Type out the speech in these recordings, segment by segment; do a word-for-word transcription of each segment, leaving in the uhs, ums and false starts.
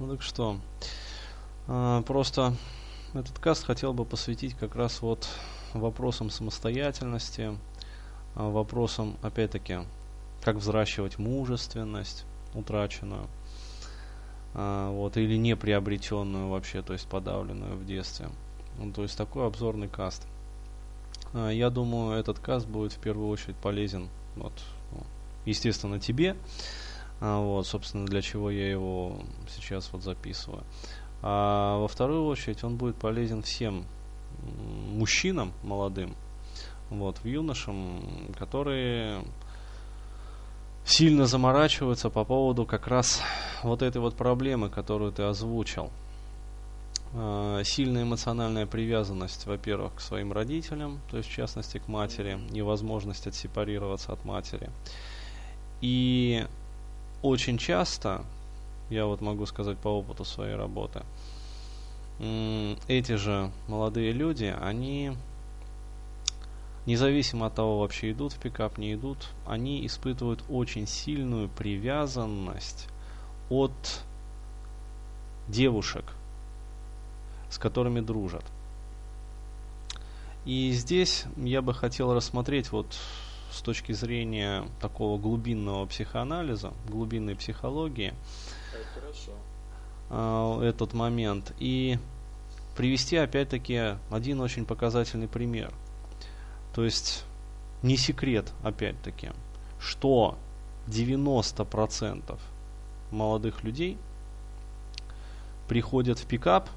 Ну так что, э, просто этот каст хотел бы посвятить как раз вот вопросам самостоятельности, э, вопросам, опять-таки, как взращивать мужественность утраченную, э, вот, или не приобретенную вообще, то есть подавленную в детстве. Ну, то есть такой обзорный каст. Э, я думаю, этот каст будет в первую очередь полезен, вот, естественно, тебе. Вот, собственно, для чего я его сейчас вот записываю. А во вторую очередь он будет полезен всем мужчинам молодым, вот, юношам, которые сильно заморачиваются по поводу как раз вот этой вот проблемы, которую ты озвучил. А, сильная эмоциональная привязанность, во-первых, к своим родителям, то есть в частности к матери, невозможность отсепарироваться от матери. И очень часто, я вот могу сказать по опыту своей работы, эти же молодые люди, они, независимо от того, вообще идут в пикап, не идут, они испытывают очень сильную привязанность от девушек, с которыми дружат. И здесь я бы хотел рассмотреть вот с точки зрения такого глубинного психоанализа, глубинной психологии, э, этот момент. И привести опять-таки один очень показательный пример. То есть не секрет опять-таки, что девяносто процентов молодых людей приходят в пикап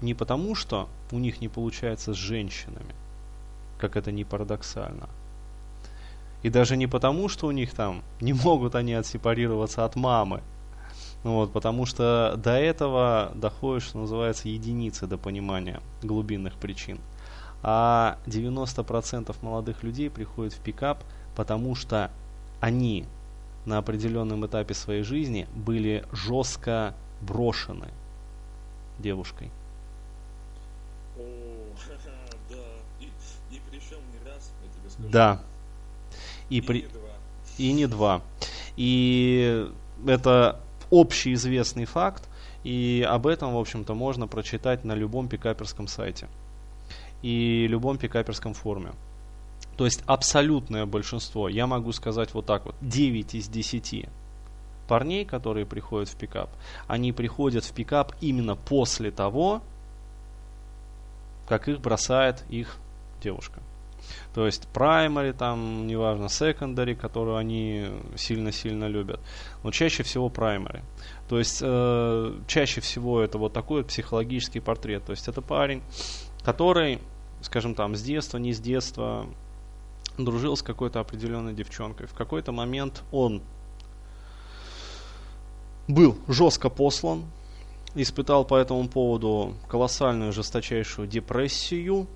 не потому, что у них не получается с женщинами, как это ни парадоксально, и даже не потому, что у них там не могут они отсепарироваться от мамы. Вот, потому что до этого доходит, что называется, единицы до понимания глубинных причин. А девяносто процентов молодых людей приходят в пикап, потому что они на определенном этапе своей жизни были жестко брошены девушкой. О, да. И причем не раз, я тебе скажу. Да. И, при... и, не два. и не два. И это общеизвестный факт, и об этом, в общем-то, можно прочитать на любом пикаперском сайте и любом пикаперском форуме. То есть абсолютное большинство, я могу сказать вот так вот, девять из десяти парней, которые приходят в пикап, они приходят в пикап именно после того, как их бросает их девушка. То есть primary, там, неважно, secondary, которую они сильно-сильно любят. Но чаще всего primary. То есть э, чаще всего это вот такой психологический портрет. То есть это парень, который, скажем там, с детства, не с детства, дружил с какой-то определенной девчонкой. В какой-то момент он был жестко послан, испытал по этому поводу колоссальную, жесточайшую депрессию.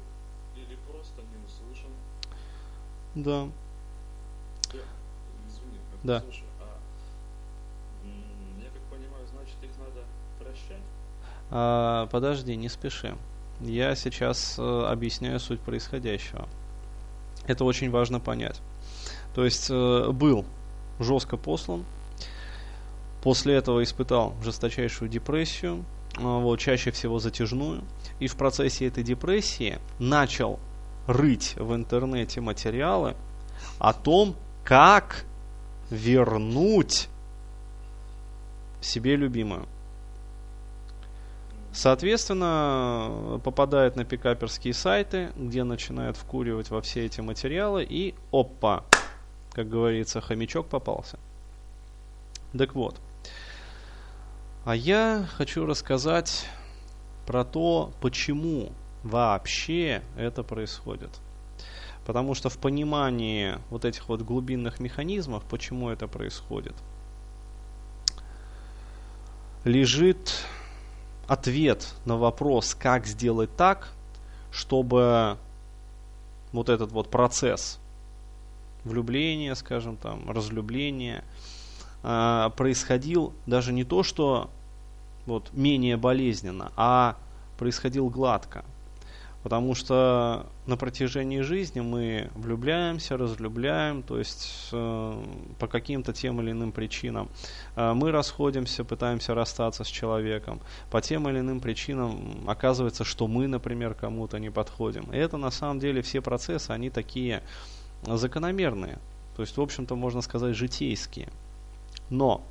Да. Я, извини, да. Слушай, а, я как понимаю, значит, их надо прощать? А, подожди, не спеши. Я сейчас а, объясняю суть происходящего. Это очень важно понять. То есть а, был жестко послан, после этого испытал жесточайшую депрессию, а, вот, чаще всего затяжную, и в процессе этой депрессии начал рыть в интернете материалы о том, как вернуть себе любимую. Соответственно, попадает на пикаперские сайты, где начинает вкуривать во все эти материалы, и опа, как говорится, хомячок попался. Так вот, а я хочу рассказать про то, почему вообще это происходит. Потому что в понимании вот этих вот глубинных механизмов, почему это происходит, лежит ответ на вопрос, как сделать так, чтобы вот этот вот процесс влюбления, скажем там, разлюбления, э, происходил даже не то, что вот менее болезненно, а происходил гладко. Потому что на протяжении жизни мы влюбляемся, разлюбляем, то есть э, по каким-то тем или иным причинам э, мы расходимся, пытаемся расстаться с человеком. По тем или иным причинам оказывается, что мы, например, кому-то не подходим. И это на самом деле все процессы, они такие закономерные, то есть в общем-то можно сказать житейские. Но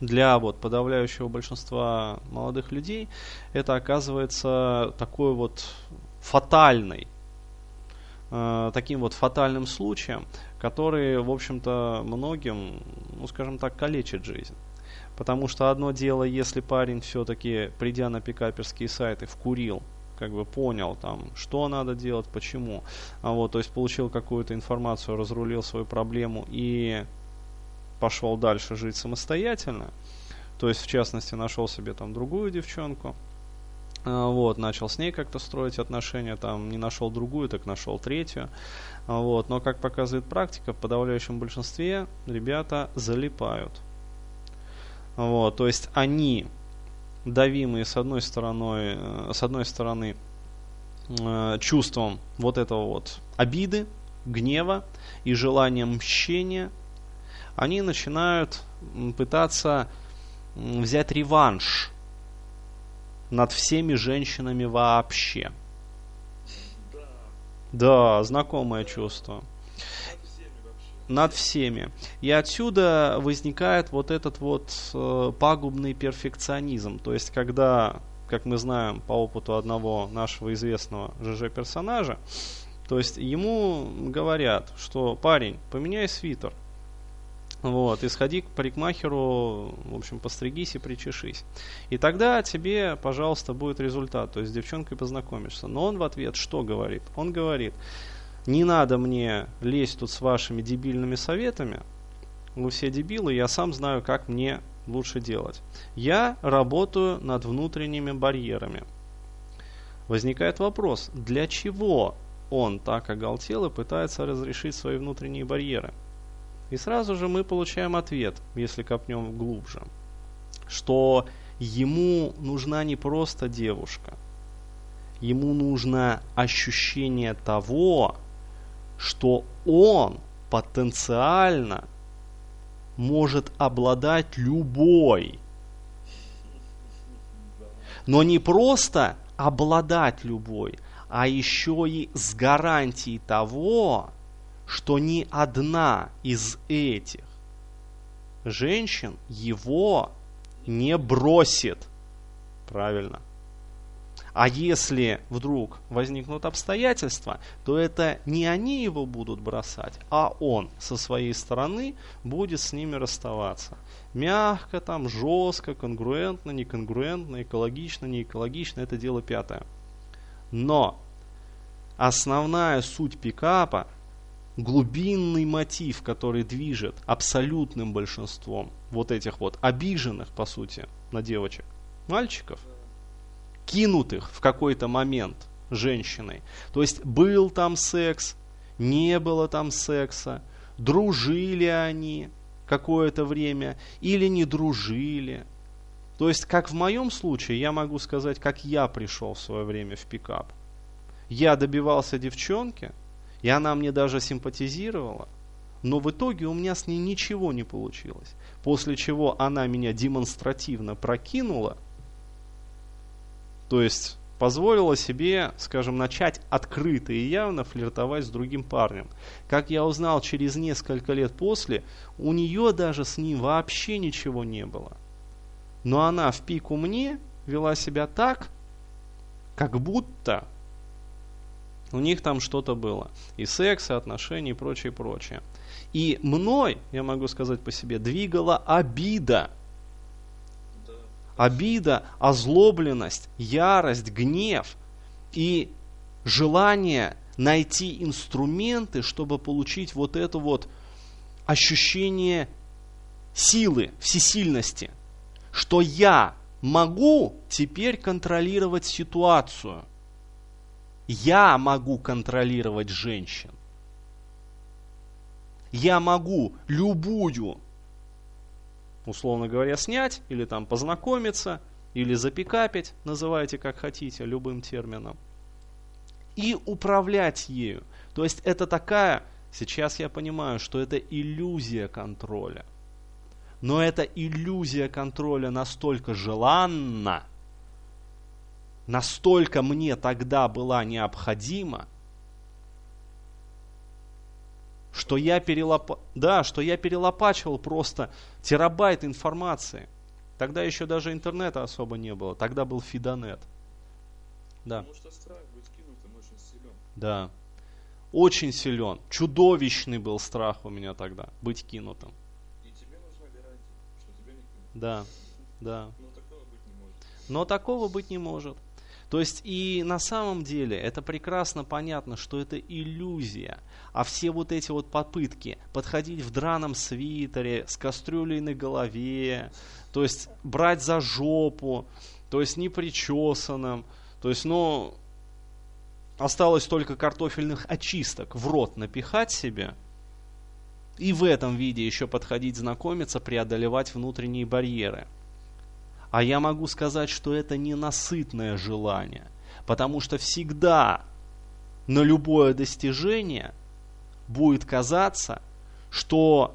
для вот подавляющего большинства молодых людей это оказывается такой вот фатальной, э, таким вот фатальным случаем, который, в общем-то, многим, ну, скажем так, калечит жизнь. Потому что одно дело, если парень все-таки, придя на пикаперские сайты, вкурил, как бы понял, там, что надо делать, почему, а вот, то есть получил какую-то информацию, разрулил свою проблему и пошел дальше жить самостоятельно, то есть, в частности, нашел себе там другую девчонку, вот, начал с ней как-то строить отношения, там, не нашел другую, так нашел третью, вот, но, как показывает практика, в подавляющем большинстве ребята залипают, вот, то есть, они давимые с одной стороны, с одной стороны чувством вот этого вот обиды, гнева и желанием мщения, они начинают пытаться взять реванш над всеми женщинами вообще. Да, да, знакомое, да, чувство. Над всеми вообще. Над всеми. И отсюда возникает вот этот вот э, пагубный перфекционизм. То есть, когда, как мы знаем по опыту одного нашего известного ЖЖ-персонажа, то есть ему говорят, что парень, поменяй свитер. Вот, и сходи к парикмахеру, в общем, постригись и причешись. И тогда тебе, пожалуйста, будет результат, то есть с девчонкой познакомишься. Но он в ответ что говорит? Он говорит, не надо мне лезть тут с вашими дебильными советами, вы все дебилы, я сам знаю, как мне лучше делать. Я работаю над внутренними барьерами. Возникает вопрос, для чего он так оголтел и пытается разрешить свои внутренние барьеры? И сразу же мы получаем ответ, если копнем глубже, что ему нужна не просто девушка, ему нужно ощущение того, что он потенциально может обладать любой, но не просто обладать любой, а еще и с гарантией того, что ни одна из этих женщин его не бросит. Правильно. А если вдруг возникнут обстоятельства, то это не они его будут бросать, а он со своей стороны будет с ними расставаться. Мягко, там, жестко, конгруентно, неконгруентно, экологично, неэкологично. Это дело пятое. Но основная суть пикапа, глубинный мотив, который движет абсолютным большинством вот этих вот обиженных, по сути, на девочек мальчиков, кинутых в какой-то момент женщиной. То есть был там секс, не было там секса, дружили они какое-то время или не дружили. То есть, как в моем случае, я могу сказать, как я пришел в свое время в пикап. Я добивался девчонки, и она мне даже симпатизировала, но в итоге у меня с ней ничего не получилось. После чего она меня демонстративно прокинула, то есть позволила себе, скажем, начать открыто и явно флиртовать с другим парнем. Как я узнал через несколько лет после, у нее даже с ним вообще ничего не было. Но она в пику мне вела себя так, как будто у них там что-то было. И секс, и отношения, и прочее, прочее. И мной, я могу сказать по себе, двигала обида. Обида, озлобленность, ярость, гнев. И желание найти инструменты, чтобы получить вот это вот ощущение силы, всесильности. Что я могу теперь контролировать ситуацию. Я могу контролировать женщин. Я могу любую, условно говоря, снять, или там познакомиться, или запикапить, называйте как хотите, любым термином. и управлять ею. То есть это такая, сейчас я понимаю, что это иллюзия контроля. Но эта иллюзия контроля настолько желанна, настолько мне тогда была необходима, что я, перелоп... да, что я перелопачивал просто терабайт информации. Тогда еще даже интернета особо не было. Тогда был фидонет. Да. Потому что страх быть кинутым очень силен. Да. Очень силен. Чудовищный был страх у меня тогда. Быть кинутым. И тебе нужна гарантия, что тебя не кинут. Да. Да. Но такого быть не может. Но такого быть не может. То есть и на самом деле это прекрасно понятно, что это иллюзия. А все вот эти вот попытки подходить в драном свитере, с кастрюлей на голове, то есть брать за жопу, то есть непричесанным, то есть ну осталось только картофельных очисток в рот напихать себе и в этом виде еще подходить знакомиться, преодолевать внутренние барьеры. А я могу сказать, что это ненасытное желание. Потому что всегда на любое достижение будет казаться, что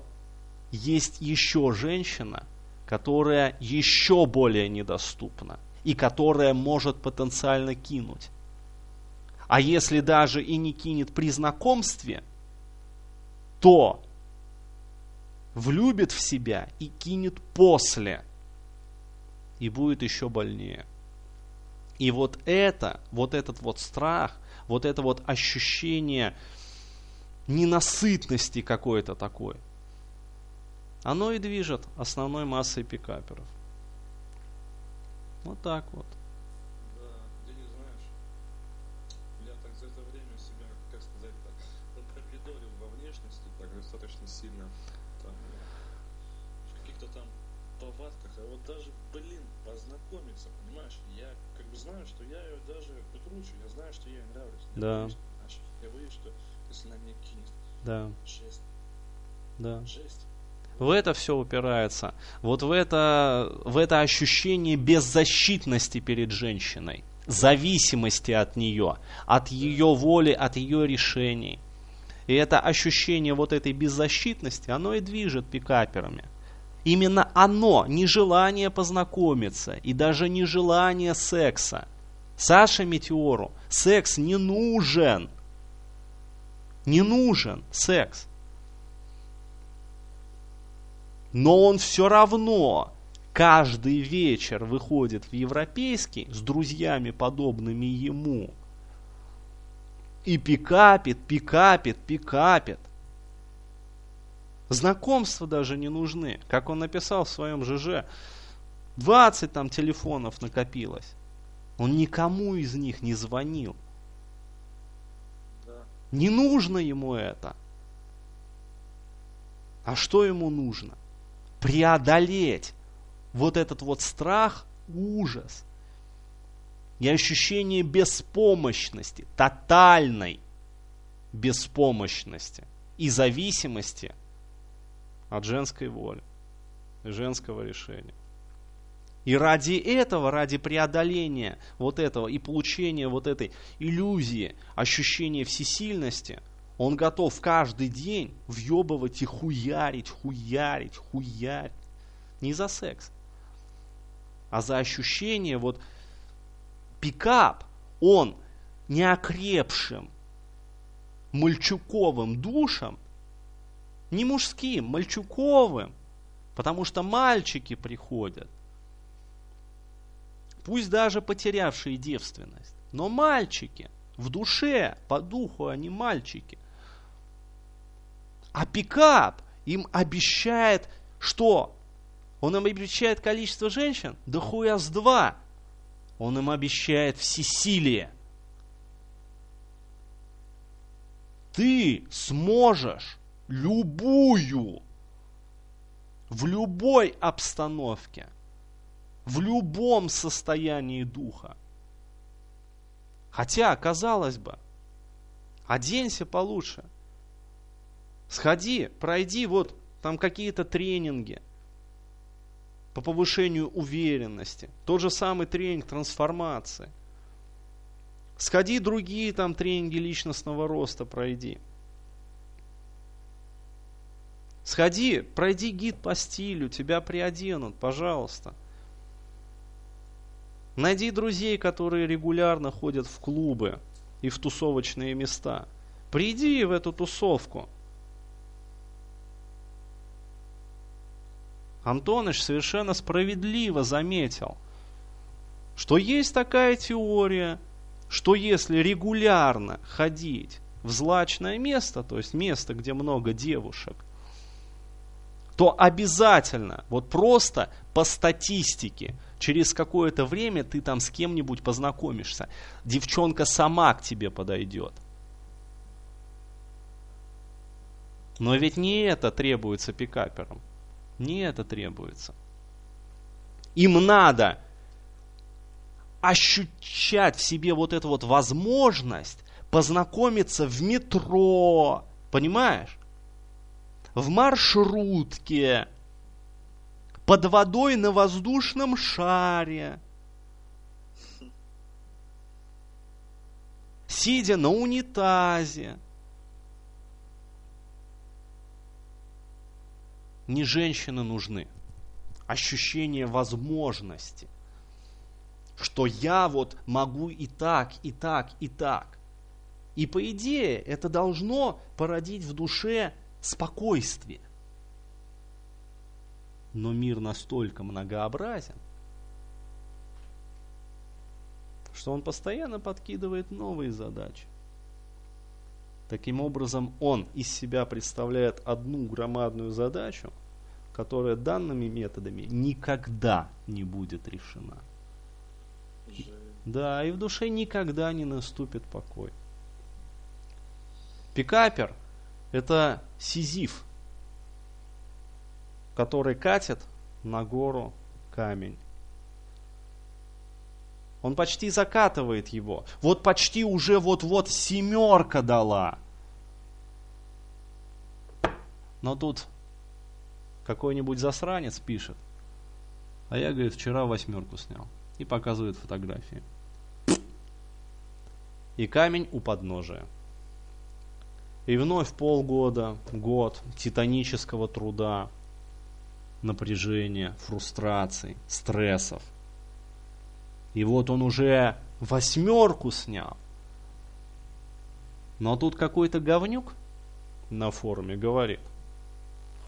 есть еще женщина, которая еще более недоступна. И которая может потенциально кинуть. А если даже и не кинет при знакомстве, то влюбит в себя и кинет после. И будет еще больнее. И вот это, вот этот вот страх, вот это вот ощущение ненасытности какой-то такой, оно и движет основной массой пикаперов. Вот так вот. Да, ты не знаешь, я так за это время себя, как сказать так, проклидорил во внешности так достаточно сильно. Там, в каких-то там повадках, а вот даже, блин, познакомиться, понимаешь, я как бы знаю, что я ее даже кручу, я знаю, что я ей нравлюсь. Я да. Боюсь, я боюсь, что если она меня кинет. Да. Жесть. Да. Жесть. В это все упирается. Вот в это, в это ощущение беззащитности перед женщиной, зависимости от нее, от ее воли, от ее решений. И это ощущение вот этой беззащитности, оно и движет пикаперами. Именно оно, нежелание познакомиться и даже нежелание секса. Саше Метеору секс не нужен. Не нужен секс. Но он все равно каждый вечер выходит в европейский с друзьями, подобными ему. И пикапит, пикапит, пикапит. Знакомства даже не нужны. Как он написал в своем ЖЖ, двадцать там телефонов накопилось. Он никому из них не звонил. Да. Не нужно ему это. А что ему нужно? Преодолеть вот этот вот страх, ужас и ощущение беспомощности, тотальной беспомощности и зависимости от женской воли, женского решения. И ради этого, ради преодоления вот этого и получения вот этой иллюзии, ощущения всесильности, он готов каждый день въебывать и хуярить, хуярить, хуярить. Не за секс, а за ощущение. Вот пикап, он неокрепшим мальчуковым душам, не мужским, мальчуковым, потому что мальчики приходят, пусть даже потерявшие девственность, но мальчики, в душе, по духу они мальчики. А пикап им обещает что? Он им обещает количество женщин? Да хуя с два. Он им обещает всесилие. Ты сможешь любую, в любой обстановке, в любом состоянии духа. Хотя, казалось бы, оденься получше. Сходи, пройди вот там какие-то тренинги по повышению уверенности. Тот же самый тренинг трансформации. Сходи, другие там тренинги личностного роста пройди. Сходи, пройди гид по стилю, тебя приоденут, пожалуйста. Найди друзей, которые регулярно ходят в клубы и в тусовочные места. Приди в эту тусовку. Антоныч совершенно справедливо заметил, что есть такая теория, что если регулярно ходить в злачное место, то есть место, где много девушек, то обязательно, вот просто по статистике, через какое-то время ты там с кем-нибудь познакомишься. Девчонка сама к тебе подойдет. Но ведь не это требуется пикаперам. Не это требуется. Им надо ощущать в себе вот эту вот возможность познакомиться в метро. Понимаешь? В маршрутке. Под водой на воздушном шаре. Сидя на унитазе. Не женщины нужны. Ощущение возможности. Что я вот могу и так, и так, и так. И по идее это должно породить в душе спокойствие. Но мир настолько многообразен, что он постоянно подкидывает новые задачи. Таким образом, он из себя представляет одну громадную задачу, которая данными методами никогда не будет решена. Жаль. Да, и в душе никогда не наступит покой. Пикапер – это Сизиф, который катит на гору камень. Он почти закатывает его. Вот почти уже вот-вот семерка дала. Но тут какой-нибудь засранец пишет. А я, говорит, вчера восьмерку снял. И показывает фотографии. И камень у подножия. И вновь полгода, год титанического труда. Напряжения, фрустраций, стрессов. И вот он уже восьмерку снял. Но тут какой-то говнюк на форуме говорит: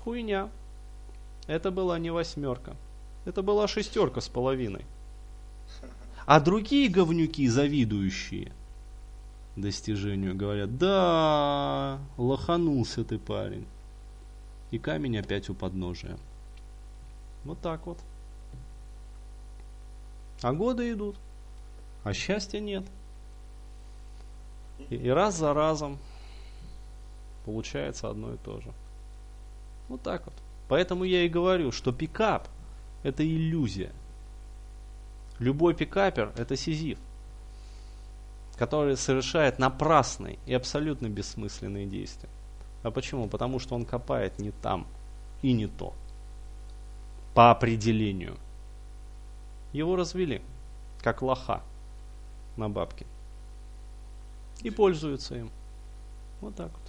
хуйня, это была не восьмерка, это была шестерка с половиной. А другие говнюки, завидующие достижению, говорят: да, лоханулся ты, парень. И камень опять у подножия. Вот так вот. А годы идут, а счастья нет. И, и раз за разом получается одно и то же. Вот так вот. Поэтому я и говорю, что пикап – это иллюзия. Любой пикапер – это Сизиф, который совершает напрасные и абсолютно бессмысленные действия. А почему? Потому что он копает не там и не то. По определению. Его развели, как лоха на бабке. И пользуются им. Вот так.